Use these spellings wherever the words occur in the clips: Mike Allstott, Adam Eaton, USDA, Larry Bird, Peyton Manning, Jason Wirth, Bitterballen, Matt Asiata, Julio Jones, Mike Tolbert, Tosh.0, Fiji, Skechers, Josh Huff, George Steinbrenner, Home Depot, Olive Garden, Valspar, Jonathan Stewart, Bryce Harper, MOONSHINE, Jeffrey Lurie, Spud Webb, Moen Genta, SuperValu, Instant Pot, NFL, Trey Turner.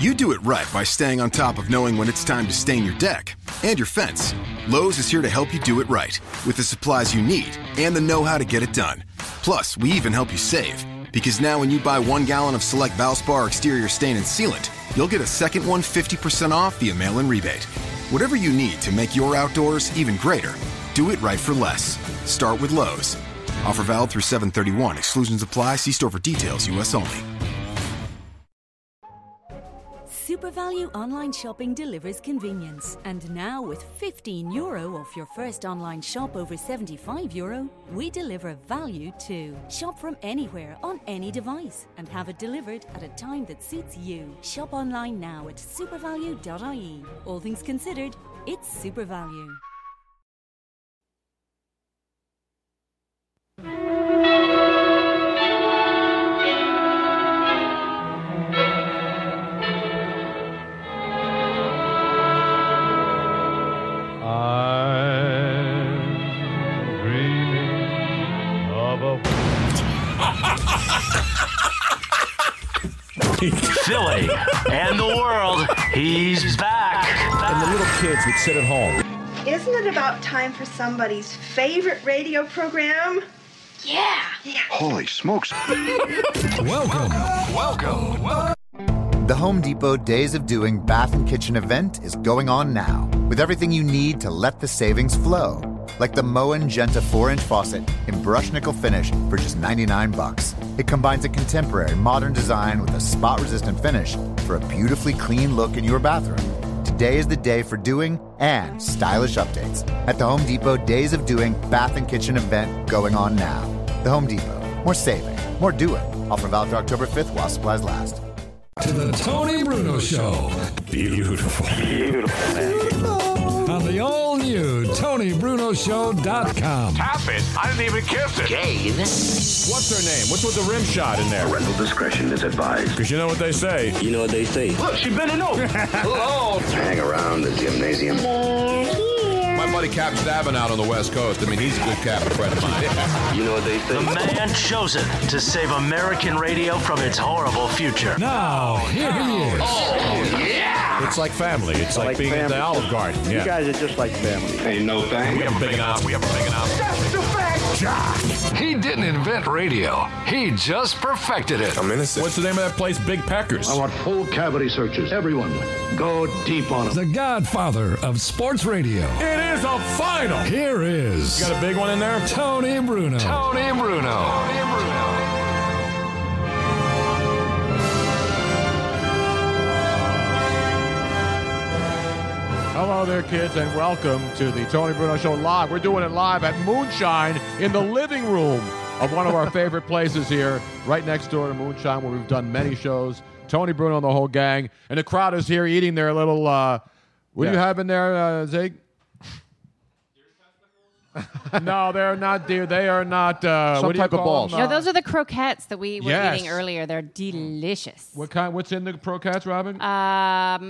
You do it right by staying on top of knowing when it's time to stain your deck and your fence. Lowe's is here to help you do it right with the supplies you need and the know-how to get it done. Plus, we even help you save, because now when you buy 1 gallon of select Valspar exterior stain and sealant, you'll get a second one 50% off via mail-in rebate. Whatever you need to make your outdoors even greater, do it right for less. Start with Lowe's. Offer valid through 7/31. Exclusions apply. See store for details. U.S. only. SuperValu online shopping delivers convenience. And now with €15 off your first online shop over €75, we deliver value too. Shop from anywhere on any device and have it delivered at a time that suits you. Shop online now at supervalu.ie. All things considered, it's SuperValu. Philly and the world, he's back. And the little kids that sit at home. Isn't it about time for somebody's favorite radio program? Yeah. Holy smokes. Welcome. The Home Depot Days of Doing Bath and Kitchen event is going on now, with everything you need to let the savings flow. Like the Moen Genta 4-inch faucet in brushed nickel finish for just $99. It combines a contemporary modern design with a spot-resistant finish for a beautifully clean look in your bathroom. Today is the day for doing and stylish updates at the Home Depot Days of Doing Bath and Kitchen event going on now. The Home Depot. More saving. More doing. Offer valid through October 5th while supplies last. To the Tony Bruno Show. Beautiful, man. On the all-new TonyBrunoShow.com. Tap it. I didn't even kiss it. Jane. What's her name? What's with the rim shot in there? Parental discretion is advised. Because you know what they say. Look, she bent it over. Hello. Hang around the gymnasium. My buddy Cap Stabbin out on the West Coast. I mean, he's a good captain friend of mine. You know what they think? The man chosen to save American radio from its horrible future. Now, here he is. Oh, yeah. It's like family. It's like being at the Olive Garden. Yeah. You guys are just like family. Ain't no thing. We have a big enough. That's the fact. John. He didn't invent radio. He just perfected it. I'm innocent. What's the name of that place? Big Packers. I want full cavity searches. Everyone, go deep on them. The godfather of sports radio. It is a final. Here is. You got a big one in there? Tony Bruno. Hello there, kids, and welcome to the Tony Bruno Show live. We're doing it live at Moonshine in the living room of one of our favorite places here, right next door to Moonshine, where we've done many shows. Tony Bruno and the whole gang. And the crowd is here eating their little... what do you have in there, Zig? No, they're not deer. They are not... some type of balls. No, those are the croquettes that we were eating earlier. They're delicious. What kind? What's in the croquettes, Robin?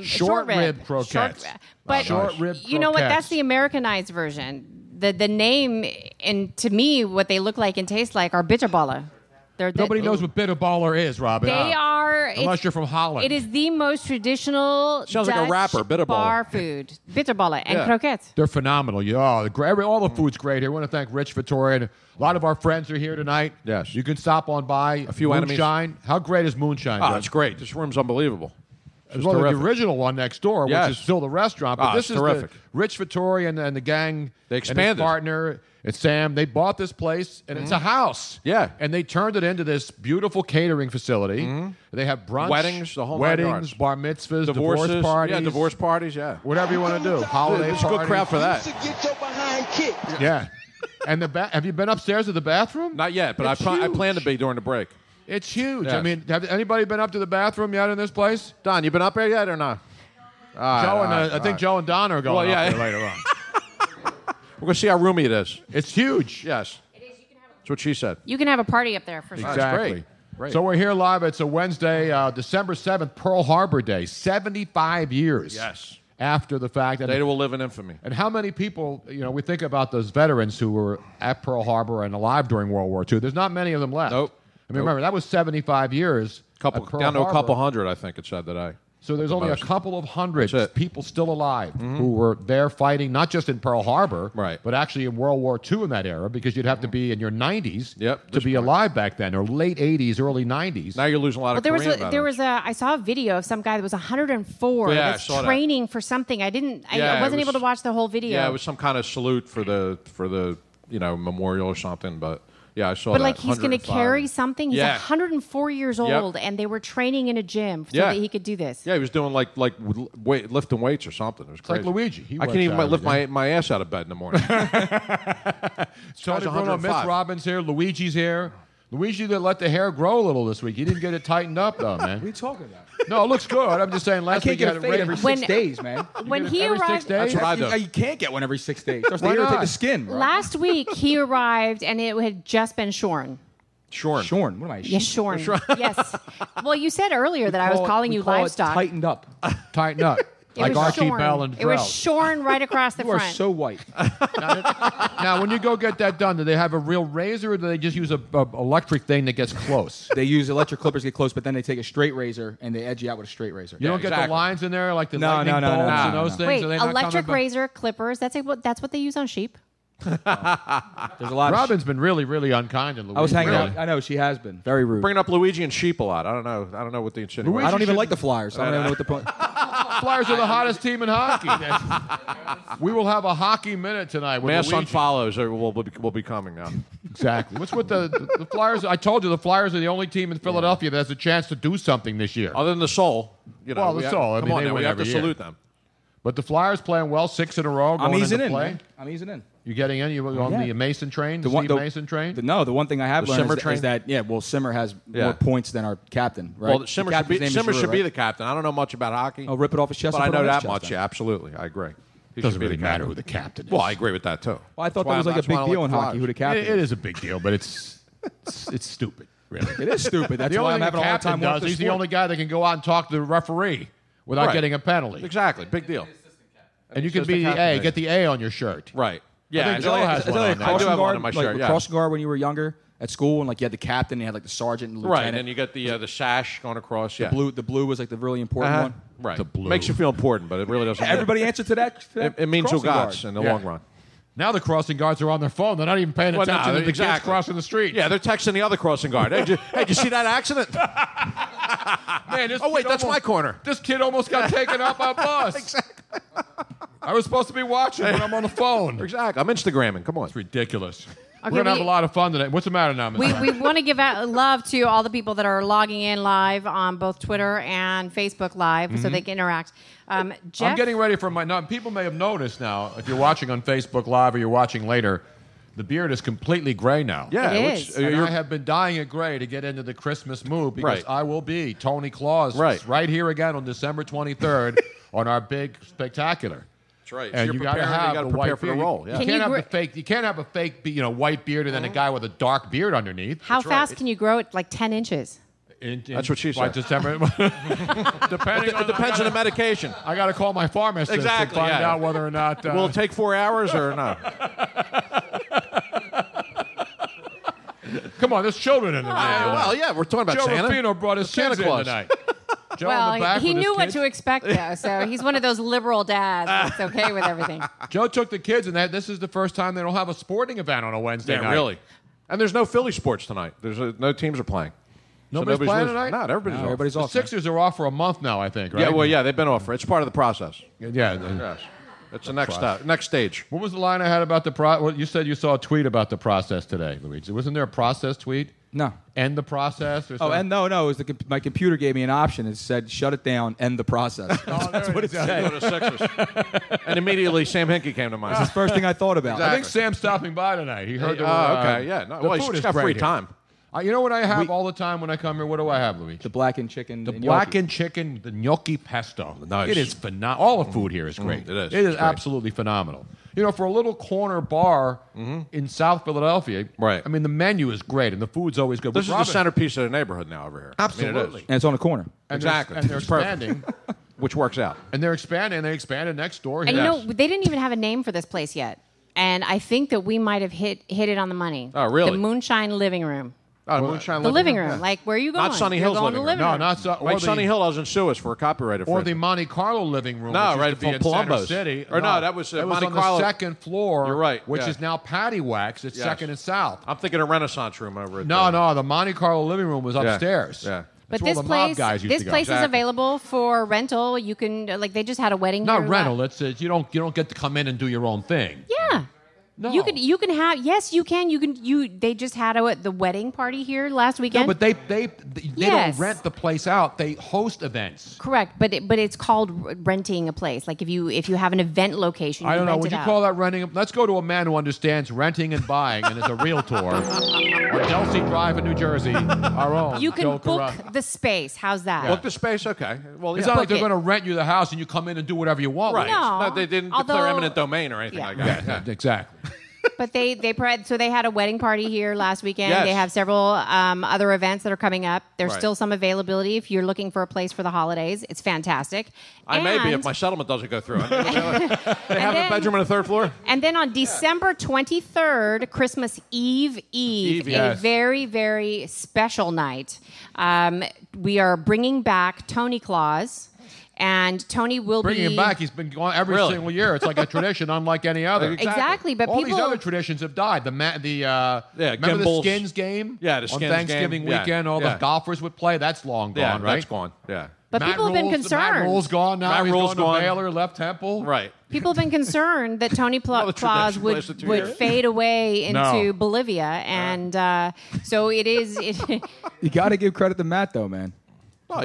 Short rib croquettes. Short rib croquettes. You know what? That's the Americanized version. The name, and to me, what they look like and taste like are Bitterballen. Nobody knows what Bitterballer is, Robin. They are... Unless you're from Holland. It is the most traditional Dutch like a rapper, bar food. Bitterballen and croquettes. They're phenomenal. All the food's great here. I want to thank Rich Vittori. And a lot of our friends are here tonight. Yes. You can stop on by. A few Moonshine. Enemies. How great is Moonshine? Oh, it's great. This room's unbelievable. As well as the original one next door, which is still the restaurant. But this is terrific. Rich Vittori and the gang, they expanded. And his partner and Sam, they bought this place, and it's a house. Yeah. And they turned it into this beautiful catering facility. Mm-hmm. They have brunch. Weddings, the whole weddings, bar mitzvahs, divorce parties. Yeah, divorce parties, yeah. Whatever you want to do. Holiday parties. It's a good crowd for that. You should get your behind kicked. Yeah. And the have you been upstairs to the bathroom? Not yet, but I plan to be during the break. It's huge. Yes. I mean, have anybody been up to the bathroom yet in this place? Don, you been up there yet or not? I think Joe and Don are going up there later on. We're going to see how roomy it is. It's huge. Yes. It is. You can have that's what she said. You can have a party up there for sure. Exactly. Great. So we're here live. It's a Wednesday, December 7th, Pearl Harbor Day, 75 years. Yes. After the fact. They will live in infamy. And how many people, you know, we think about those veterans who were at Pearl Harbor and alive during World War II. There's not many of them left. Nope. I mean, remember, that was 75 years. Down to a couple hundred, I think it said today. So there's only a couple of hundred people still alive who were there fighting, not just in Pearl Harbor, but actually in World War II in that era, because you'd have to be in your 90s to be alive back then, or late 80s, early 90s. Now you're losing a lot of Korean veterans. I saw a video of some guy that was 104 that's training for something. I wasn't able to watch the whole video. Yeah, it was some kind of salute for the memorial or something, but... Yeah, I saw that. But, he's going to carry something. He's 104 years old, and they were training in a gym so that he could do this. Yeah, he was doing, lifting weights or something. It was crazy. It's like Luigi. I can't even lift my ass out of bed in the morning. Tony Bruno, Miss Robbins here. Luigi's here. Luigi didn't let the hair grow a little this week. He didn't get it tightened up, though, man. What are you talking about? No, it looks good. I'm just saying last week you had it every 6 days, man. When he every arrived... 6 days? You can't get one every 6 days. Just to irritate the skin, bro. Last week he arrived and it had just been shorn. Shorn. What am I? Yes, shorn. Yes. Well, you said earlier that I was calling you livestock. Tightened up. Like Archie Bell and Drell. It was shorn right across the front. You are so white. Now, when you go get that done, do they have a real razor, or do they just use an electric thing that gets close? They use electric clippers to get close, but then they take a straight razor, and they edge you out with a straight razor. You don't get the lines in there, like the lightning bolts and those things? Wait, electric razor, clippers, that's what they use on sheep? There's a lot. Robin's been really, really unkind to Luigi. I was hanging out. I know she has been very rude. Bringing up Luigi and sheep a lot. I don't know what the insinuation. I don't even like the Flyers. I don't even know what the point. Flyers are the hottest team in hockey. We will have a hockey minute tonight. Mass unfollows will be coming now. Exactly. What's with the Flyers? I told you the Flyers are the only team in Philadelphia that has a chance to do something this year. Other than the Soul, the Soul. I mean, we have to salute them. But the Flyers playing well, 6 in a row. Going into play. I'm easing in. You getting in? You on the Mason train? The Mason train? The one thing I have learned is that Simmer has more points than our captain, right? Well, Simmer should be the captain. I don't know much about hockey. I'll rip it off his chest. But I know that much. Yeah, absolutely. I agree. It doesn't really matter who the captain is. Well, I agree with that, too. Well, I thought that was like a big deal in hockey, who the captain is. It is a big deal, but it's stupid, really. It is stupid. That's why I'm having a hard time with this. He's the only guy that can go out and talk to the referee without getting a penalty. Exactly. Big deal. And you can be get the A on your shirt. Right. Yeah, I do have one on my shirt. Crossing guard when you were younger at school, and you had the captain, and you had the sergeant and lieutenant. Right, and you got the sash going across. The blue was the really important one. Right, the blue makes you feel important, but it really doesn't. Everybody answer to that. It means you got in the long run. Now the crossing guards are on their phone. They're not even paying attention to the kids crossing the street. Yeah, they're texting the other crossing guard. Hey, did you see that accident? Man, that's my corner. This kid almost got taken out by a bus. Exactly. I was supposed to be watching when I'm on the phone. Exactly. I'm Instagramming. Come on. It's ridiculous. Okay, we're going to have a lot of fun today. What's the matter now, Ms. Brown? We want to give out love to all the people that are logging in live on both Twitter and Facebook Live so they can interact. Jeff? I'm getting ready for people may have noticed now, if you're watching on Facebook Live or you're watching later, the beard is completely gray now. Yeah, I have been dyeing it gray to get into the Christmas mood because I will be Tony Claus right here again on December 23rd on our big spectacular. That's right. And you got to have the white beard. Yeah. You can't have a fake, white beard and then a guy with a dark beard underneath. How fast can you grow it? 10 inches. That's what she said. By December. It depends on the medication. I got to call my pharmacist to find out whether or not. Will it take 4 hours or not? Come on, there's children in the room. We're talking about Santa. Joe Rufino brought his Santa Claus tonight. Joe he knew what to expect, though, so he's one of those liberal dads that's okay with everything. Joe took the kids, and this is the first time they don't have a sporting event on a Wednesday night. Yeah, really. And there's no Philly sports tonight. No teams are playing. Nobody's playing tonight? Not everybody's off. Everybody's off. The Sixers are off for a month now, I think, right? Yeah, well, yeah, they've been off for it. It's part of the process. Yeah. That's the next stage. What was the line I had about the process? Well, you said you saw a tweet about the process today, Luigi. Wasn't there a process tweet? No. End the process? Or something? Oh, and no. It was my computer gave me an option. It said, shut it down, end the process. That's what it said. And immediately, Sam Hinkie came to mind. That's the first thing I thought about. Exactly. I think Sam's stopping by tonight. He heard the word. Okay, yeah. No, well, he's got free time. You know what I have all the time when I come here? What do I have, Luigi? The blackened chicken. The blackened chicken, the gnocchi pesto. Nice. It is phenomenal. All the food here is great. It is absolutely phenomenal. You know, for a little corner bar in South Philadelphia, right? I mean, the menu is great, and the food's always good. This is the centerpiece of the neighborhood now over here. Absolutely. I mean, it is. And it's on the corner. Exactly. And they're expanding. Which works out. And they're expanding. They expanded next door here. And you know, they didn't even have a name for this place yet. And I think that we might have hit it on the money. Oh, really? The Moonshine Living Room. Oh, Moonshine the living room. Yeah. Like, where are you going? Not Sunny Hill's living room. No, not Sunny Hill. I was in Suez for a copyrighted friend. Or the Monte Carlo living room. No, right from Palumbo's. Or no, that was Monte Carlo. On the second floor. You're right. Which is now Patty Wax. It's second and south. I'm thinking a Renaissance room over there. No, the Monte Carlo living room was upstairs. Yeah. But this place is available for rental. You can they just had a wedding. Not rental. It's you don't get to come in and do your own thing. Yeah. No. You can have they just had the wedding party here last weekend. No, but they don't rent the place out. They host events. Correct, but it's called renting a place. Like if you have an event location, I don't know. Would you call that renting? Let's go to a man who understands renting and buying and is a realtor on Delsey Drive in New Jersey. Our own. You can book the space. How's that? Yeah. Book the space. Okay. Well, it's not like they're going to rent you the house and you come in and do whatever you want. Right. No, they didn't declare eminent domain or anything like that. Yeah, exactly. But they had a wedding party here last weekend. Yes. They have several other events that are coming up. There's still some availability if you're looking for a place for the holidays. It's fantastic. I may be if my settlement doesn't go through. They have a bedroom on the third floor. And then on December 23rd, Christmas Eve, a very, very special night, we are bringing back Tony Claus. And Tony will bringing him back. He's been gone every single year. It's like a tradition, unlike any other. Exactly, but all these other traditions have died. Remember Gimbals. The Skins game? Yeah, the Skins game on Thanksgiving weekend. Yeah. All the golfers would play. That's long gone, right? That's gone. Yeah. But Matt people have been concerned. Matt Rule's gone now. He's gone to Baylor, left Temple. Right. People have been concerned that Tony Claus would fade away into Bolivia, and so it is. You got to give credit to Matt, though, man. Well,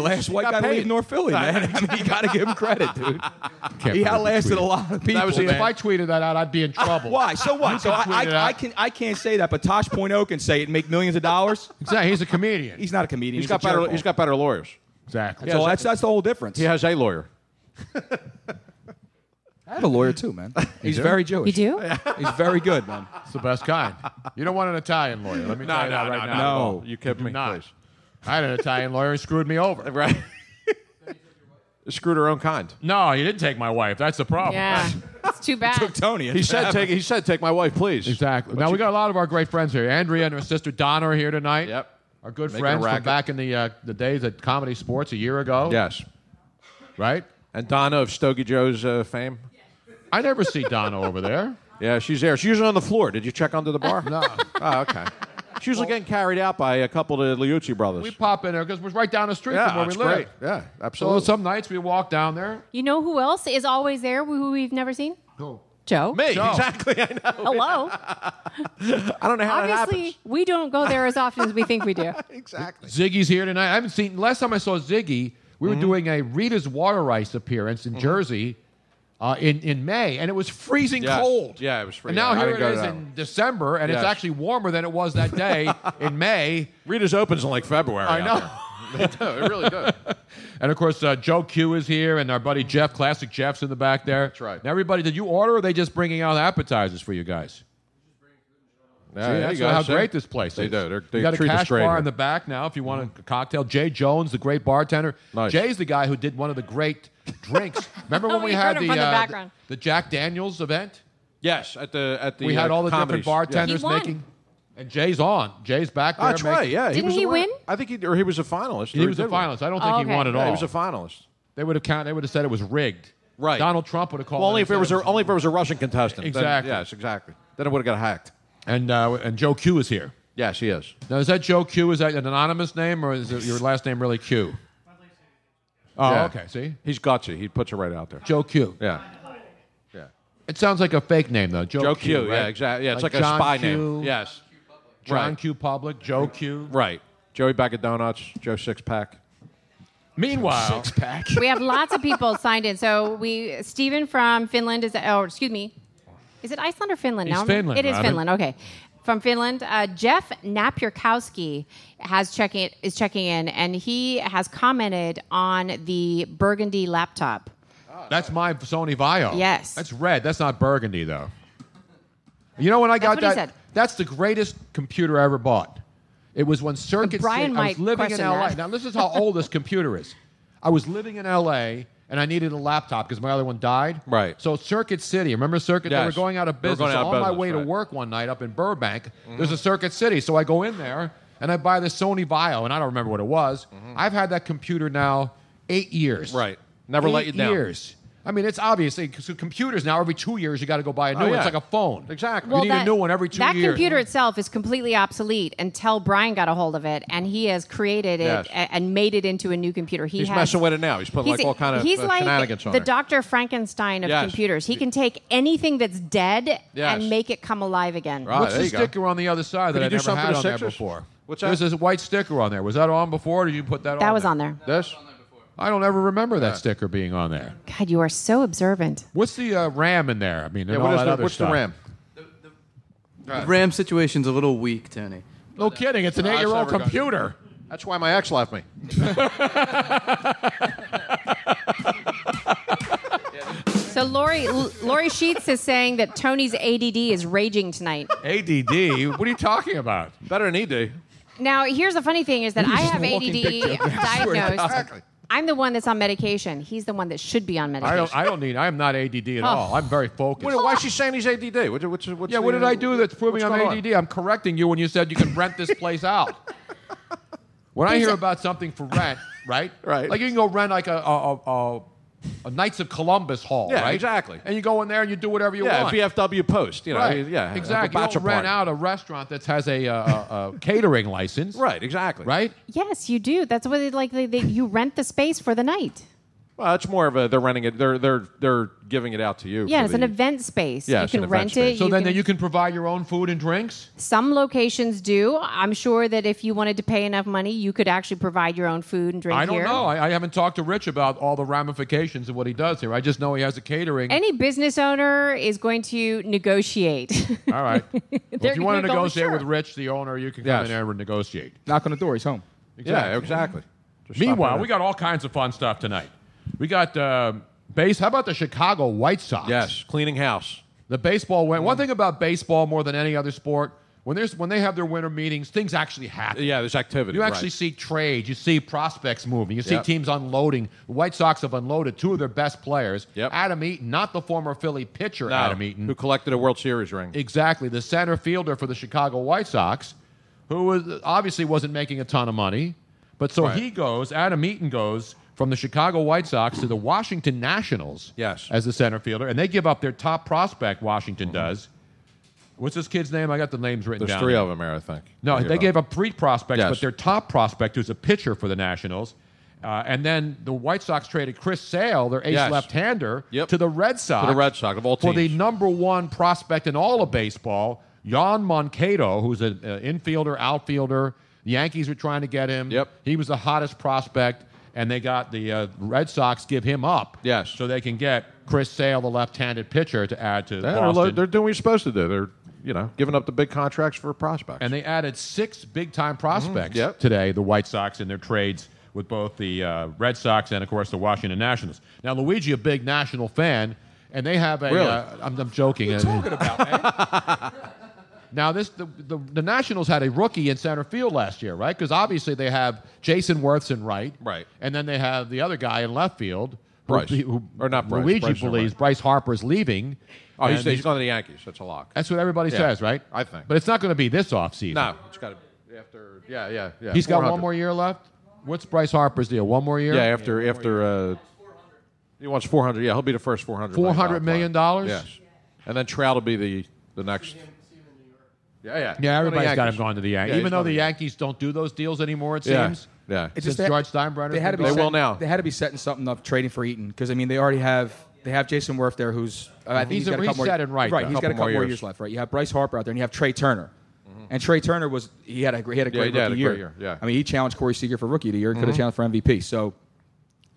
last white guy to leave North Philly, man. I mean, you got to give him credit, dude. He outlasted a lot of people. If I tweeted that out, I'd be in trouble. Why? So what? So I can't say that, but Tosh.0 can say it and make millions of dollars. Exactly. He's a comedian. He's not a comedian. He's got better lawyers. Exactly. So that's the whole difference. He has a lawyer. I have a lawyer, too, man. He's very Jewish. You do? He's very good, man. It's the best kind. You don't want an Italian lawyer. Let me tell you that right now. No, you kept me. Please. I had an Italian lawyer who screwed me over. Right. Screwed her own kind. No, he didn't take my wife. That's the problem. Yeah. It's too bad. He took Tony. He said, take my wife, please. Exactly. Now, we got a lot of our great friends here. Andrea and her sister Donna are here tonight. Yep. Our good friends from back in the days at Comedy Sports a year ago. Yes. Right? And Donna of Stogie Joe's fame. I never see Donna over there. Yeah, she's there. She's usually on the floor. Did you check under the bar? No. Oh, okay. She was getting carried out by a couple of the Liucci brothers. We pop in there because we're right down the street from where we live. Great. Yeah, absolutely. So some nights we walk down there. You know who else is always there who we've never seen? Who? Joe. Me. Joe. Exactly. I know. Hello. I don't know how that happens. Obviously, we don't go there as often as we think we do. Exactly. Ziggy's here tonight. I haven't seen... Last time I saw Ziggy, we were doing a Rita's Water Rice appearance in Jersey in May, and it was freezing cold. Yeah, it was freezing. And now here it is in December, and it's actually warmer than it was that day in May. Rita's opens in like February. I know. They do. It really does. And, of course, Joe Q is here, and our buddy Jeff, Classic Jeff's in the back there. That's right. Now, everybody, did you order, or are they just bringing out appetizers for you guys? That's how great this place is. They do. You got a cash bar in the back now if you want a cocktail. Jay Jones, the great bartender. Nice. Jay's the guy who did one of the great drinks. Remember when we had the Jack Daniels event? Yes, at the we had all the comedies. Different bartenders making. And Jay's on. Jay's back there. That's right. Yeah, didn't he win? I think he was a finalist. He was a finalist. I don't think he won at all. He was a finalist. They would have said it was rigged. Right. Donald Trump would have called. Well, only if it was a Russian contestant. Exactly. Yes, exactly. Then it would have got hacked. And Joe Q is here. Yeah, she is. Now, is that Joe Q? Is that an anonymous name, or is it your last name really Q? Oh, yeah. Okay. See? He's got you. He puts it right out there. Joe Q. Yeah. Yeah. It sounds like a fake name, though. Joe Q, right? Yeah, exactly. Yeah, it's like John a spy Q, name. Yes. John right. Q. Public, Joe Q. Right. Joey Bag of Donuts, Joe Six-Pack. Meanwhile, Six-Pack. We have lots of people signed in. So Stephen from Finland is... Oh, excuse me. Is it Iceland or Finland? It's Finland. It is Finland. Okay. From Finland, Jeff Napierkowski is checking in, and he has commented on the burgundy laptop. That's my Sony Vaio. Yes. That's red. That's not burgundy, though. You know when I got that? That's the greatest computer I ever bought. It was when Circuit City. I was living in L.A. Now, this is how old this computer is. I was living in L.A., and I needed a laptop because my other one died. Right. So Circuit City, remember Circuit? Yes. They were going out of business. On my way to work one night up in Burbank, there's a Circuit City. So I go in there and I buy this Sony Vaio, and I don't remember what it was. Mm-hmm. I've had that computer now 8 years. Right. Never let you down. 8 years. I mean, it's obviously computers now. Every 2 years, you got to go buy a new one. It's like a phone. Exactly. Well, you need a new one every 2 years. That computer itself is completely obsolete until Brian got a hold of it, and he has created it and made it into a new computer. He's messing with it now. He's putting like all kind of shenanigans on it. He's like the Dr. Frankenstein of computers. He can take anything that's dead and make it come alive again. Right, what's the sticker on the other side that I never had on there before? What's that? There's this white sticker on there. Was that on before, or did you put that on? That was on there. This? I don't ever remember that sticker being on there. God, you are so observant. What's the RAM in there? I mean, what's the RAM? The RAM situation's a little weak, Tony. No kidding. It's an 8-year-old computer. That's why my ex left me. So Lori Sheets is saying that Tony's ADD is raging tonight. ADD? What are you talking about? Better than ED. Now, here's the funny thing is that I have ADD diagnosed. Exactly. I'm the one that's on medication. He's the one that should be on medication. I am not ADD at all. I'm very focused. Why is she saying he's ADD? What did I do that's proving I'm ADD? I'm correcting you when you said you can rent this place out. When I hear about something for rent, right? Right. Like you can go rent like a Knights of Columbus hall, right? Exactly. And you go in there and you do whatever you want. Yeah, BFW Post. You know, right. Yeah, exactly. You don't rent out a restaurant that has a catering license. Right, exactly. Right? Yes, you do. That's what you rent the space for the night. Well, it's more of they're renting it. They're giving it out to you. Yeah, it's an event space. Yeah, you can rent it. So then you can provide your own food and drinks? Some locations do. I'm sure that if you wanted to pay enough money, you could actually provide your own food and drink here. I don't know. I haven't talked to Rich about all the ramifications of what he does here. I just know he has a catering. Any business owner is going to negotiate. All right. Well, if you want to negotiate with Rich, the owner, you can come in there and negotiate. Knock on the door. He's home. Exactly. Yeah, exactly. Meanwhile, we got all kinds of fun stuff tonight. We got base. How about the Chicago White Sox? Yes, cleaning house. The baseball went. One thing about baseball more than any other sport, when they have their winter meetings, things actually happen. Yeah, there's activity. You actually see trades. You see prospects moving. You see teams unloading. The White Sox have unloaded two of their best players. Yep. Adam Eaton, not the former Philly pitcher Adam Eaton. Who collected a World Series ring. Exactly. The center fielder for the Chicago White Sox, who obviously wasn't making a ton of money. But so he goes, Adam Eaton goes... from the Chicago White Sox to the Washington Nationals as the center fielder, and they give up their top prospect, Washington does. What's this kid's name? I got the names written down. There's three of them here, I think. No, they gave up three prospects, but their top prospect, who's a pitcher for the Nationals, and then the White Sox traded Chris Sale, their ace left-hander, to the Red Sox. To the Red Sox, of all teams. For the number one prospect in all of baseball, Yon Moncada, who's an infielder, outfielder. The Yankees were trying to get him. Yep. He was the hottest prospect. And they got the Red Sox give him up so they can get Chris Sale, the left-handed pitcher, to add to Boston. They're doing what you're supposed to do. They're giving up the big contracts for prospects. And they added six big-time prospects today, the White Sox, in their trades with both the Red Sox and, of course, the Washington Nationals. Now, Luigi, a big national fan, and they have a... Really? I'm joking. What are you talking about, man? Now, the Nationals had a rookie in center field last year, right? Because obviously they have Jason Wirths in right, and then they have the other guy in left field, Bryce. Luigi believes Bryce Harper is leaving. Oh, he's going to the Yankees. That's a lock. That's what everybody says, right? I think. But it's not going to be this offseason. No, it's got to be after. Yeah. He's got one more year left. What's Bryce Harper's deal? One more year? Yeah, after. He wants 400. Yeah, he'll be the first 400. $400 million. Yes, and then Trout will be the next. Yeah, everybody's got him going to the Yankees. Yeah, even though the Yankees don't do those deals anymore, it seems. Yeah. It's just George Steinbrenner. They will now. They had to be setting something up, trading for Eaton, because, I mean, they already have Jason Wirth there, who's I think he's got a couple more years. Right, he's got a couple more years left, right? You have Bryce Harper out there, and you have Trey Turner. And Trey Turner had a great rookie year. Yeah. I mean, he challenged Corey Seager for rookie of the year and could have challenged for MVP. So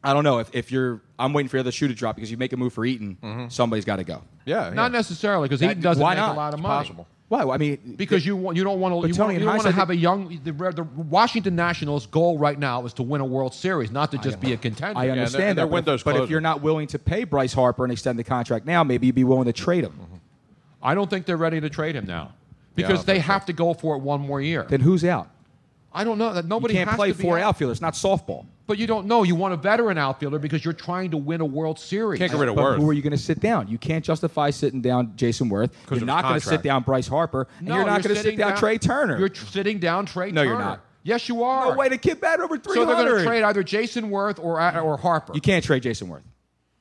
I don't know if you're. I'm waiting for the other shoe to drop, because you make a move for Eaton, somebody's got to go. Yeah, not necessarily, because Eaton doesn't make a lot of money. Possible. Why? I mean, because you don't want to. The Washington Nationals' goal right now is to win a World Series, not to just be a contender. I understand that, their window's closed. But if you're not willing to pay Bryce Harper and extend the contract now, maybe you'd be willing to trade him. I don't think they're ready to trade him now, because they have to go for it one more year. Then who's out? I don't know. Nobody can't play four outfielders. It's not softball. But you don't know. You want a veteran outfielder because you're trying to win a World Series. Can't get rid of Wirth. Who are you going to sit down? You can't justify sitting down Jason Wirth. You're not going to sit down Bryce Harper. And you're not going to sit down Trey Turner. You're sitting down Trey Turner. No, you're not. Yes, you are. No way. The kid batted over 300. So they're going to trade either Jason Wirth or Harper. You can't trade Jason Wirth.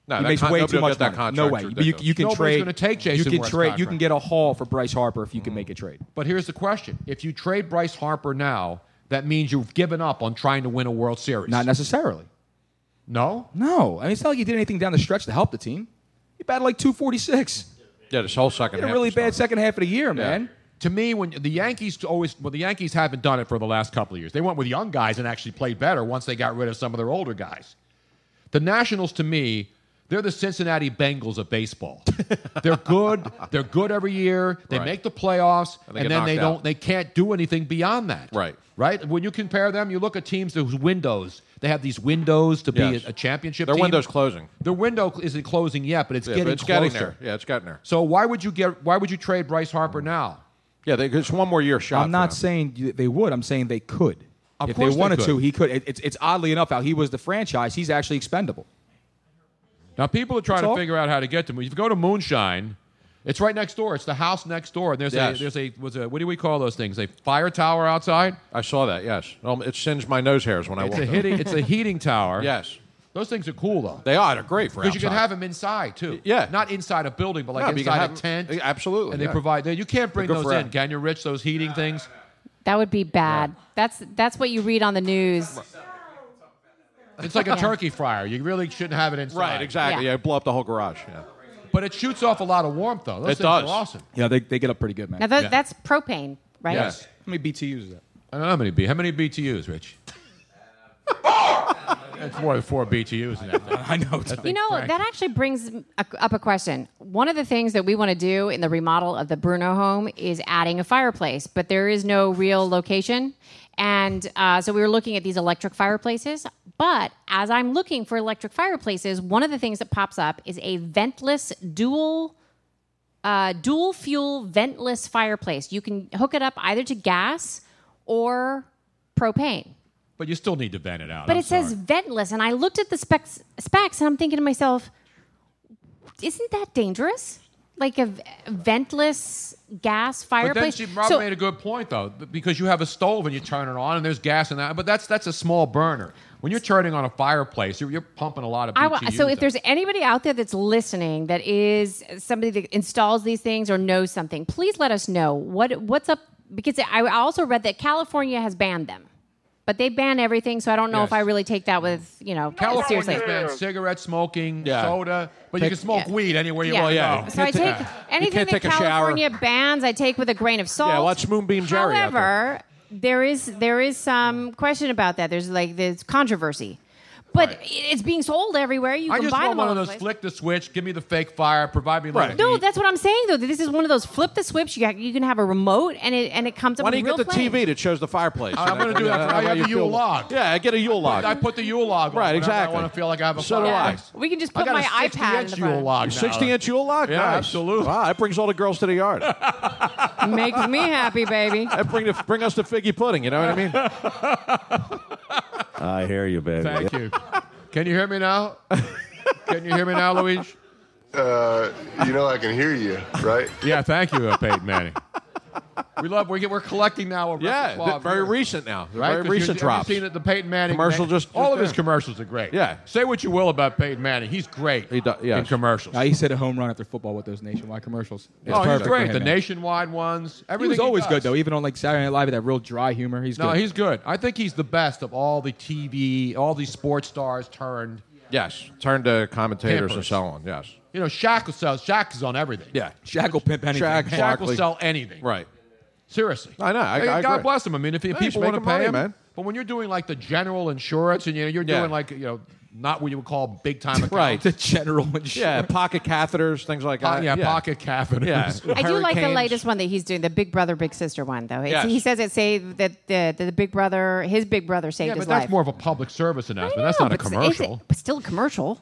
No, he makes way too much money. No way. You can trade. Nobody's going to take Jason Wirth's contract. You can get a haul for Bryce Harper if you can make a trade. But here's the question. If you trade Bryce Harper now, that means you've given up on trying to win a World Series. Not necessarily. No? No. I mean, it's not like he did anything down the stretch to help the team. He batted like 246. Yeah, this whole second half. He had a really bad second half of the year, man. To me, when the Yankees the Yankees haven't done it for the last couple of years. They went with young guys and actually played better once they got rid of some of their older guys. The Nationals, to me, they're the Cincinnati Bengals of baseball. They're good. They're good every year. They make the playoffs, and then they don't. They can't do anything beyond that. Right. When you compare them, you look at teams whose windows they have these windows to be a championship. Their window's closing. Their window isn't closing yet, but it's getting closer. Yeah, it's gotten there. So why would you trade Bryce Harper now? Yeah, it's one more year shot. I'm not saying they would. I'm saying they could. If they wanted to, he could. It's oddly enough how he was the franchise. He's actually expendable. Now, people are trying to figure out how to get to them. If you go to Moonshine, it's right next door. It's the house next door. And there's a what do we call those things? A fire tower outside? I saw that, yes. It singed my nose hairs when I walked in. It's a heating tower. Yes. Those things are cool, though. They are. They're great for outside. Because you can have them inside, too. Yeah. Not inside a building, but inside a tent. Absolutely. And they provide. You can't bring those in, can you, Rich? Those heating things? That would be bad. Yeah. That's what you read on the news. It's like a turkey fryer. You really shouldn't have it inside. Right, exactly. Yeah, blow up the whole garage. Yeah. But it shoots off a lot of warmth, though. Those things are awesome. Yeah, they get up pretty good, man. Now, that's propane, right? Yes. How many BTUs is that? I don't know how many BTUs, Rich? It's more than 4 BTUs in that thing. I know. That actually brings up a question. One of the things that we want to do in the remodel of the Bruno home is adding a fireplace, but there is no real location. And so we were looking at these electric fireplaces. But as I'm looking for electric fireplaces, one of the things that pops up is a ventless dual fuel ventless fireplace. You can hook it up either to gas or propane. But you still need to vent it out. But it says ventless, and I looked at the specs, and I'm thinking to myself, isn't that dangerous? Like a ventless gas fireplace. But then Rob made a good point, though, because you have a stove and you turn it on, and there's gas in that. But that's a small burner. When you're turning on a fireplace, you're pumping a lot of BTU. So if there's anybody out there that's listening that is somebody that installs these things or knows something, please let us know what's up. Because I also read that California has banned them. But they ban everything, so I don't know if I really take that with, California's seriously. Banned cigarette smoking, soda, but you can smoke weed anywhere you want. Yeah. So I take anything that California bans, I take with a grain of salt. Yeah, watch Moonbeam Jerry. However, there is some question about that. There's there's controversy. But it's being sold everywhere. You can buy them all over the place. I just want one of those flick the switch, give me the fake fire, provide me light. No, that's what I'm saying, though. This is one of those flip the switch. You can have a remote, and it comes up with a real flame. Why don't you get the TV that shows the fireplace? I'm going to do that. I have a Yule log. Yeah, I get a Yule log. I put the Yule log on. Right, exactly. I want to feel like I have a fireplace. We can just put my iPad in the front. 60-inch Yule log? Yeah, absolutely. Wow, that brings all the girls to the yard. Makes me happy, baby. That bring us the figgy pudding, you know what I mean? I hear you, baby. Thank you. Can you hear me now? Can you hear me now, Luigi? I can hear you, right? Yeah, thank you, Peyton Manning. We love. We're collecting now. A yeah, very recent now. Right? Very recent drops. You've seen it, the Peyton Manning commercial. All of his commercials are great. Yeah. Say what you will about Peyton Manning, he's great. He does, yes. In commercials. He hit a home run after football with those Nationwide commercials. It's perfect. He's great. The Nationwide ones. Everything. He's always good though. Even on like Saturday Night Live, that real dry humor. He's good. I think he's the best of all the TV, all these sports stars turned. Yes, turned to commentators and so on. Yes. You know, Shaq is on everything. Yeah. Shaq will pimp anything. Shaq will sell anything. Right. Seriously. I know. I God agree. Bless him. I mean, if people want to pay him, man. But when you're doing like the general insurance and you're doing like, you know, not what you would call big time accounts. Right. The general insurance. Yeah. Pocket catheters, things like that. Yeah. Pocket catheters. Yeah. I do like the latest one that he's doing, the Big Brother, Big Sister one, though. Yes. He says it saved that the Big Brother, his Big Brother saved his life. Yeah, but that's more of a public service announcement. That's not a commercial. It's still a commercial.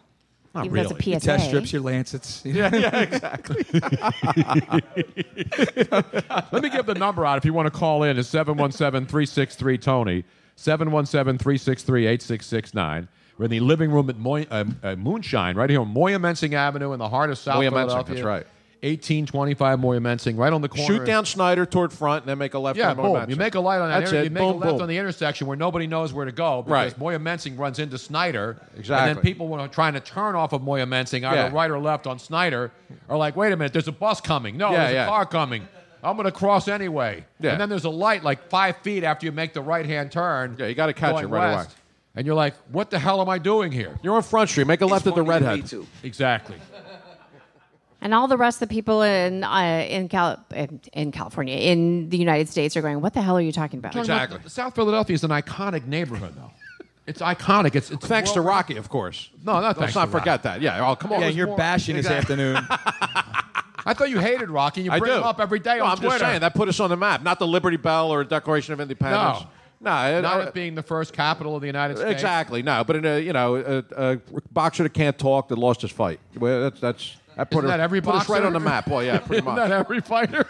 Not even really. That's a PSA. Test strips, your lancets. You know? Yeah, exactly. Let me give the number out if you want to call in. It's 717-363-TONY, 717-363-8669. We're in the living room at Moonshine, right here on Moyamensing Avenue in the heart of South Philadelphia. That's right. 1825 Moyamensing, right on the corner. Shoot down Snyder toward front and then make a left on Moyamensing. You make a light on that area. You make a left on the intersection where nobody knows where to go because Moyamensing runs into Snyder. Exactly. And then people who are trying to turn off of Moyamensing, either right or left on Snyder, are like, wait a minute, there's a bus coming. No, there's a car coming. I'm going to cross anyway. Yeah. And then there's a light like 5 feet after you make the right-hand turn. Yeah, you got to catch it right away. And you're like, what the hell am I doing here? You're on Front Street. Make a left at the Redhead. Exactly. And all the rest of the people in California, in the United States, are going, what the hell are you talking about? Exactly. South Philadelphia is an iconic neighborhood, though. It's iconic. It's thanks to Rocky, of course. No, not thanks to Rocky. Let's not forget that. Yeah, come on. Yeah, you're bashing this afternoon. I thought you hated Rocky. You bring him up every day on Twitter. I'm just saying, that put us on the map. Not the Liberty Bell or Declaration of Independence. No. No, not it being the first capital of the United States. Exactly, no. But in a boxer that can't talk that lost his fight. Well, that put us right on the map. Well, yeah, pretty much. Isn't that every fighter?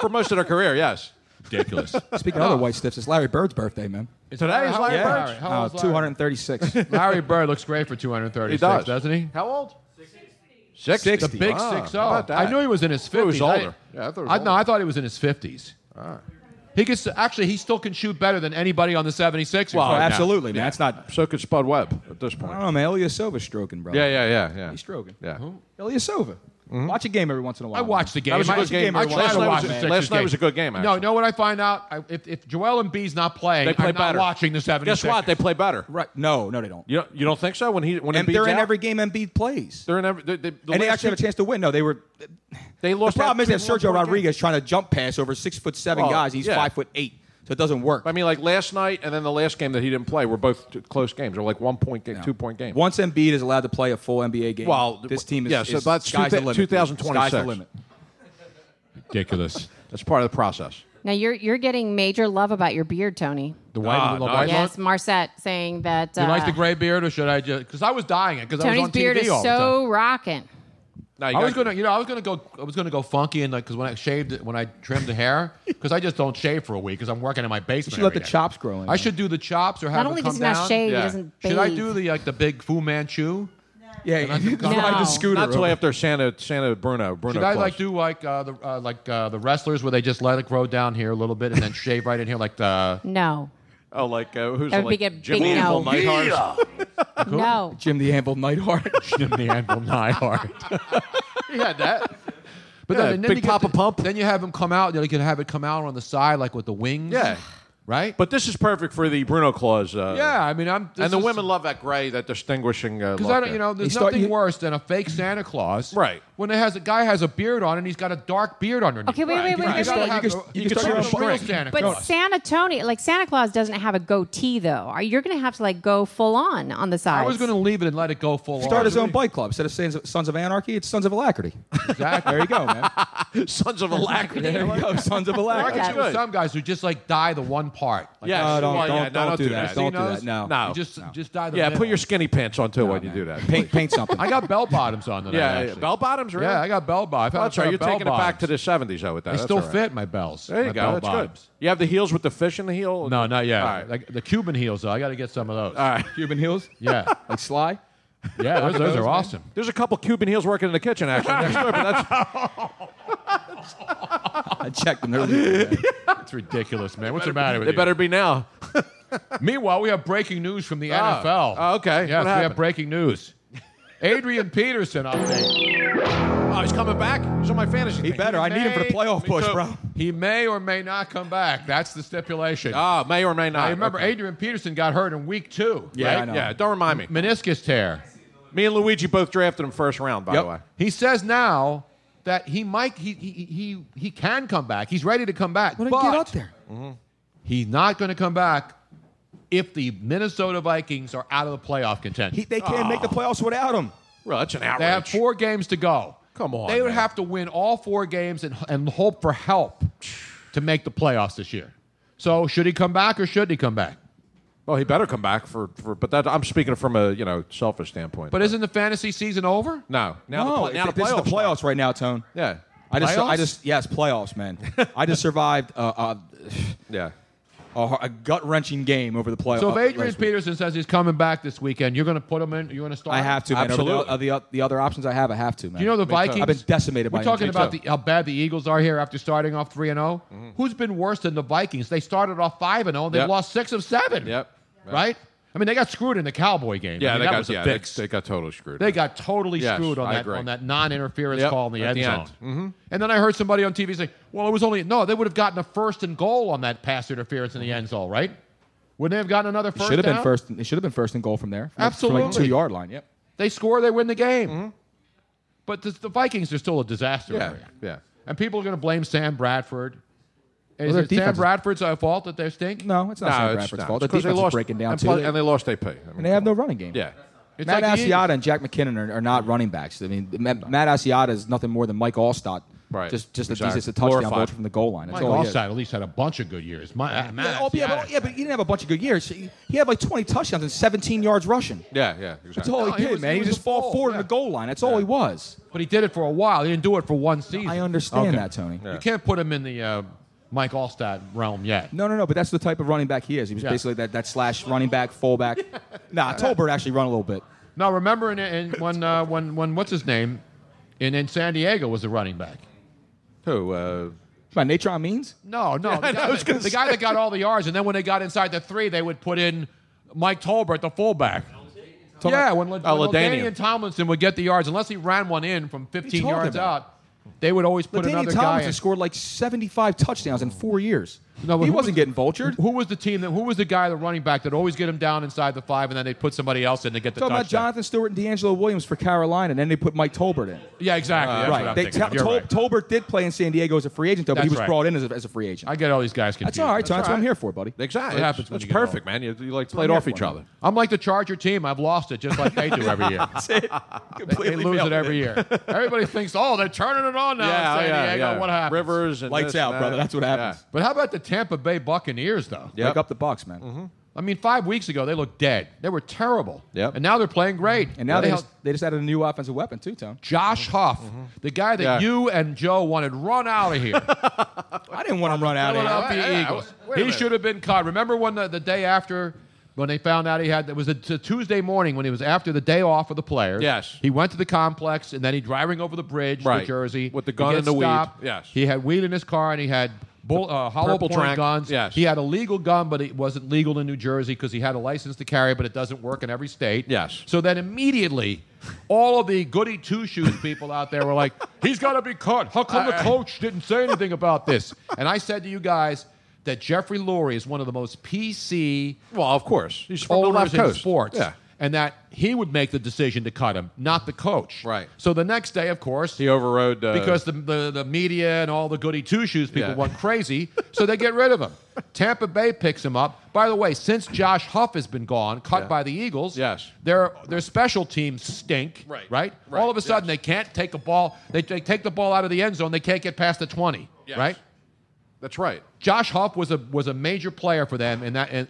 For most of their career, yes. Ridiculous. Speaking of other white stiffs, it's Larry Bird's birthday, man. Today is Larry Bird. How old is Larry? 236. Larry Bird looks great for 236, doesn't he? How old? 60. The big 6-0. I knew he was in his 50s. He was older. Yeah, I thought he was older. No, I thought he was in his 50s. All right. He still can shoot better than anybody on the 76ers. Well, absolutely, man. That's not. So could Spud Webb at this point. I don't know, man. Ilyasova's stroking, brother. Yeah. He's stroking. Yeah. Who? Ilyasova. Mm-hmm. Watch a game every once in a while. I watch the game. Last night was a good game, actually. No, know what I find out? If Joel Embiid's not playing, I'm not watching the 76ers. Guess what? They play better. Right. No, they don't. You don't think so? When Embiid's out? They're in every game Embiid plays. They're in every... They actually have a chance to win. No, they were... They lost. The problem is that Sergio Rodriguez trying to jump pass over 6'7" guys. He's 5'8", so it doesn't work. I mean, like last night and then the last game that he didn't play were both close games. They're like 1 point game, 2 point game. Once Embiid is allowed to play a full NBA game, this team is so that's sky's the limit. 2026. Sky's the limit. Ridiculous. That's part of the process. Now you're getting major love about your beard, Tony. The white, white yes, one? Marcette saying that. You like the gray beard, or should I just? Because I was dying it because I was on TV all the time. Tony's beard is so rocking. No, I was gonna go funky and like because when I trimmed the hair because I just don't shave for a week because I'm working in my basement. You should let the chops grow in. I should do the chops or have them come down. Not only does he not shave, he doesn't bathe. Should I do the big Fu Manchu? No. Yeah, you can ride the scooter. Not till after Santa Bruno. Should I do the wrestlers where they just let it grow down here a little bit and then shave right in here like the no. Oh, like who's that would like Jim the Anvil Neidhart? No, Jim the Anvil Neidhart. Jim the Anvil Neidhart. He had that. But then big Papa Pump. Then you have him come out. You can have it come out on the side, like with the wings. Yeah, right. But this is perfect for the Bruno Claus. The women love that gray, that distinguishing. Because there's nothing worse than a fake Santa Claus. Right. When a guy has a beard on and he's got a dark beard underneath. Okay, wait. You can start a real Santa Claus. But Santa Claus doesn't have a goatee though. You're going to have to go full on the sides. I was going to leave it and let it go full on. Start his own bike club instead of Sons of Anarchy. It's Sons of Alacrity. Exactly. There you go, man. Sons of Alacrity. There you go. Sons of Alacrity. Well, I some guys who just dye the one part. Don't do that. Don't do that. No. Just dye the. Yeah, put your skinny pants on too when you do that. Paint something. I got bell bottoms on tonight. Yeah, bell bottoms. Really? Yeah, I got bell bobs. That's right. You're taking it back to the 70s, though, with that. They still fit my bells. There you go. That's good. You have the heels with the fish in the heel? No, not yet. All right. The Cuban heels, though. I got to get some of those. All right. Cuban heels? Yeah. Like Sly? Yeah, those are awesome. There's a couple Cuban heels working in the kitchen, actually. Next door, but that's... I checked them earlier. It's ridiculous, man. What's the matter with you? It better be now. Meanwhile, we have breaking news from the NFL. Oh, okay. Yes, we have breaking news. Adrian Peterson update. Oh, he's coming back? He's on my fantasy team. He better. I need him for the playoff push, bro. He may or may not come back. That's the stipulation. Oh, may or may not. I remember Adrian Peterson got hurt in week 2. Yeah, right? I know. Yeah, don't remind me. Meniscus tear. Me and Luigi both drafted him first round, by the way. He says now that he might, he can come back. He's ready to come back. Well, but get up there. He's not going to come back if the Minnesota Vikings are out of the playoff contention. They can't make the playoffs without him. Well, that's an outrage. They have 4 games to go. Come on, They would have to win all 4 games and hope for help to make the playoffs this year. So should he come back or shouldn't he come back? Well, he better come back but I'm speaking from a selfish standpoint. But isn't the fantasy season over? No. Now the playoffs start right now, Tone. Yeah. Playoffs, man. I just survived a gut-wrenching game over the playoffs. So if Adrian Peterson says he's coming back this weekend, you're going to put him in? You're going to start? I have to, man. Absolutely. The other options I have, I have to, man. Do you know the Vikings? I've been decimated by him. We're talking about how bad the Eagles are here after starting off 3-0. Mm-hmm. Who's been worse than the Vikings? They started off 5-0, and they lost 6 of 7. Yep. Right? I mean, they got screwed in the Cowboy game. Yeah, I mean, they got totally screwed. They got totally screwed on that non-interference call in the end zone. Mm-hmm. And then I heard somebody on TV say, well, it was only... No, they would have gotten a 1st and goal on that pass interference in the end zone, right? Wouldn't they have gotten another first down? It should have been 1st and goal from there. Absolutely. From like 2-yard line, They score, they win the game. Mm-hmm. But the Vikings are still a disaster area. Yeah. And people are going to blame Sam Bradford. Is it Sam Bradford's fault that they stink? No, it's not Sam Bradford's fault. Because they lost, breaking down too. And they lost AP. And they have no running game. Yeah. It's Matt Asiata and Jack McKinnon are not running backs. I mean, Matt Asiata is nothing more than Mike Allstott. Right. Just a touchdown ball from the goal line. Mike Allstott at least had a bunch of good years. But he didn't have a bunch of good years. He had like 20 touchdowns and 17 yards rushing. Yeah. Exactly. That's all he did, man. He just fall forward in the goal line. That's all he was. But he did it for a while. He didn't do it for one season. I understand that, Tony. You can't put him in the Mike Allstott realm yet. No, but that's the type of running back he is. He was basically that slash running back, fullback. Nah, Tolbert actually run a little bit. No, remember when what's his name in San Diego was the running back. Who? By Natron Means? No. The guy that got all the yards, and then when they got inside the 3, they would put in Mike Tolbert, the fullback. When LaDainian Tomlinson would get the yards, unless he ran one in from 15 yards out. They would always put another guy in. LaDainian Tomlinson scored like 75 touchdowns in 4 years. No, he wasn't getting vultured. Who was the guy, the running back, that always get him down inside the 5, and then they would put somebody else in to get the touchdown? About Jonathan Stewart and D'Angelo Williams for Carolina, and then they put Mike Tolbert in. Yeah, exactly. Tolbert did play in San Diego as a free agent, though, but he was brought in as a free agent. I get all these guys confused. That's all right, Tom. That's what I'm here for, buddy. Exactly. That's perfect, man. You like played off each other. I'm like the Charger team. I've lost it just like they do every year. That's it. They lose it every year. Everybody thinks, they're turning it on now in San Diego. What happens? Rivers and lights out, brother. That's what happens. But how about the Tampa Bay Buccaneers, though? Wake up the Bucs, man. Mm-hmm. I mean, 5 weeks ago, they looked dead. They were terrible. Yep. And now they're playing great. And now they just added a new offensive weapon, too, Tom. Josh Huff, the guy that you and Joe wanted run out of here. I didn't want him run out of here. The Eagles. He should have been caught. Remember when the day after, when they found out it was a Tuesday morning when he was after the day off of the players. Yes. He went to the complex, and then he driving over the bridge to Jersey. With the gun and the weed. Yes. He had weed in his car, and he had... hollow point guns. Yes. He had a legal gun, but it wasn't legal in New Jersey because he had a license to carry, but it doesn't work in every state. Yes. So then immediately, all of the goody two-shoes people out there were like, he's got to be caught. How come the coach didn't say anything about this? And I said to you guys that Jeffrey Lurie is one of the most PC of course. He's from the left coast. Sports. Yeah. And that he would make the decision to cut him, not the coach. Right. So the next day, of course, he overrode because the media and all the goody two shoes people went crazy, so they get rid of him. Tampa Bay picks him up. By the way, since Josh Huff has been gone, cut by the Eagles, their special teams stink. Right. All of a sudden, they can't take a ball. They take the ball out of the end zone. They can't get past the 20. Yes. Right. That's right. Josh Huff was a major player for them in the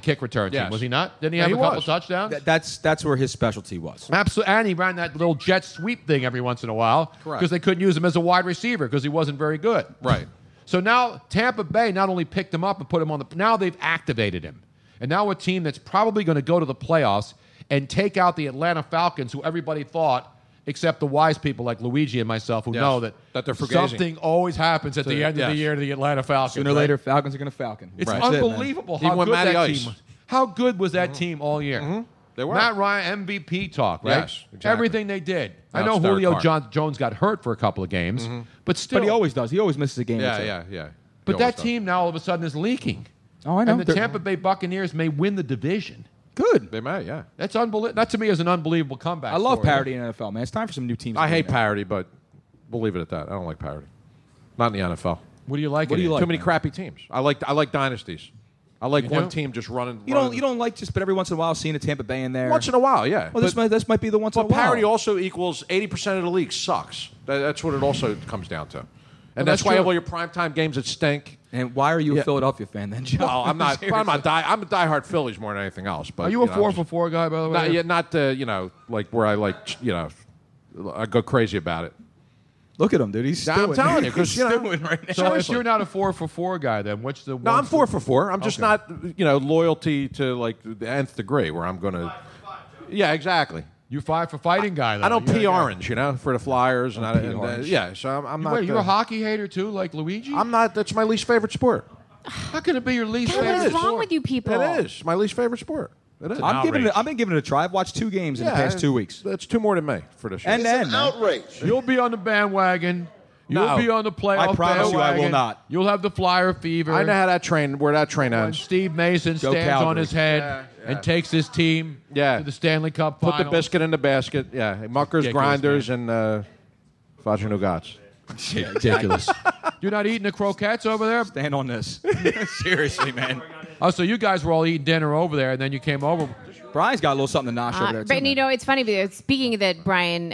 kick return team, was he not? Didn't he have a couple touchdowns? That's where his specialty was. Absolutely, and he ran that little jet sweep thing every once in a while because they couldn't use him as a wide receiver because he wasn't very good. Right. So now Tampa Bay not only picked him up and put him on now they've activated him, and now a team that's probably going to go to the playoffs and take out the Atlanta Falcons, who everybody thought except the wise people like Luigi and myself who know that they're something always happens at the end of the year to the Atlanta Falcons. Sooner or later, Falcons are going to Falcon. It's unbelievable how good that team was. How good was that team all year? Mm-hmm. They were. Matt Ryan MVP talk, right? Yes, exactly. Everything they did. I know Julio Jones got hurt for a couple of games, but still. But he always does. He always misses a game. Yeah. But that team now all of a sudden is leaking. Oh, I know. And the Tampa Bay Buccaneers may win the division. Good. They might, yeah. That's unbelievable. That to me is an unbelievable comeback. I love parody in the NFL, man. It's time for some new teams. I hate parody, but we'll leave it at that. I don't like parody. Not in the NFL. What do you like? Too many crappy teams. I like dynasties. I like one team just running. You don't like just, but every once in a while seeing a Tampa Bay in there. Once in a while, yeah. Well, this might be the once in a while. But parity also equals 80% of the league sucks. That's what it also comes down to. And that's why you have all your primetime games that stink. And why are you a Philadelphia fan then, Joe? Well, I'm not. I'm a diehard Phillies more than anything else. But are you a 4-for-4 guy, by the way? I go crazy about it. Look at him, dude. He's I'm telling you, because right now. So if you're not a 4-for-4 guy, then what's the? No, I'm 4-for-4. I'm just not, loyalty to like the nth degree where I'm going to. Yeah, exactly. You 5-for-fighting guy, though. I don't pee orange, for the Flyers. So I'm not... Wait, you're a hockey hater, too, like Luigi? I'm not... That's my least favorite sport. How can it be your least favorite sport? What is wrong with you people? It is. My least favorite sport. It is. I've been giving it a try. I've watched 2 games in the past 2 weeks. That's 2 more than me for this year. And then... It's an outrage. You'll be on the bandwagon... You'll be on the playoff. I promise you, I will not. You'll have the Flyer fever. I know how that train ends. Steve Mason stands on his head and takes his team to the Stanley Cup Finals. Put the biscuit in the basket. Yeah, Muckers, Grinders, man. And Fudge Nougats. Yeah, ridiculous. You're not eating the croquettes over there? Stand on this. Seriously, man. Oh, so you guys were all eating dinner over there, and then you came over. Brian's got a little something to nosh over there, too. But, it's funny, because speaking of that Brian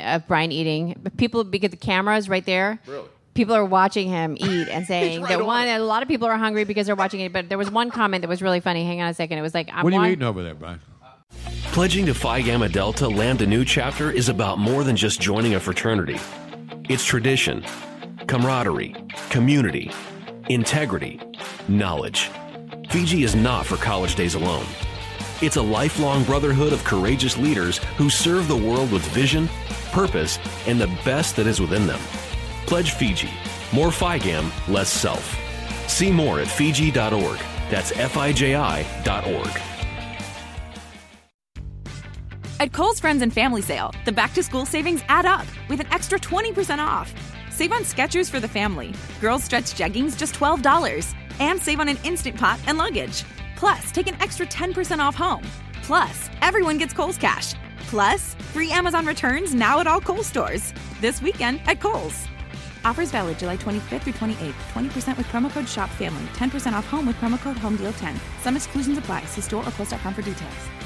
eating, people, because the camera's right there, really? People are watching him eat and saying a lot of people are hungry because they're watching it, but there was one comment that was really funny. Hang on a second. It was like, what are you eating over there, Brian? Pledging to Phi Gamma Delta Lambda Nu Chapter is about more than just joining a fraternity. It's tradition, camaraderie, community, integrity, knowledge. Fiji is not for college days alone. It's a lifelong brotherhood of courageous leaders who serve the world with vision, purpose, and the best that is within them. Pledge Fiji. More FIGAM, less self. See more at Fiji.org. That's FIJI.org. At Kohl's Friends and Family Sale, the back-to-school savings add up with an extra 20% off. Save on Skechers for the family, girls' stretch jeggings just $12, and save on an Instant Pot and luggage. Plus, take an extra 10% off home. Plus, everyone gets Kohl's Cash. Plus, free Amazon returns now at all Kohl's stores. This weekend at Kohl's. Offers valid July 25th through 28th. 20% with promo code SHOPFAMILY. 10% off home with promo code HOMEDEAL10. Some exclusions apply. See store or kohls.com for details.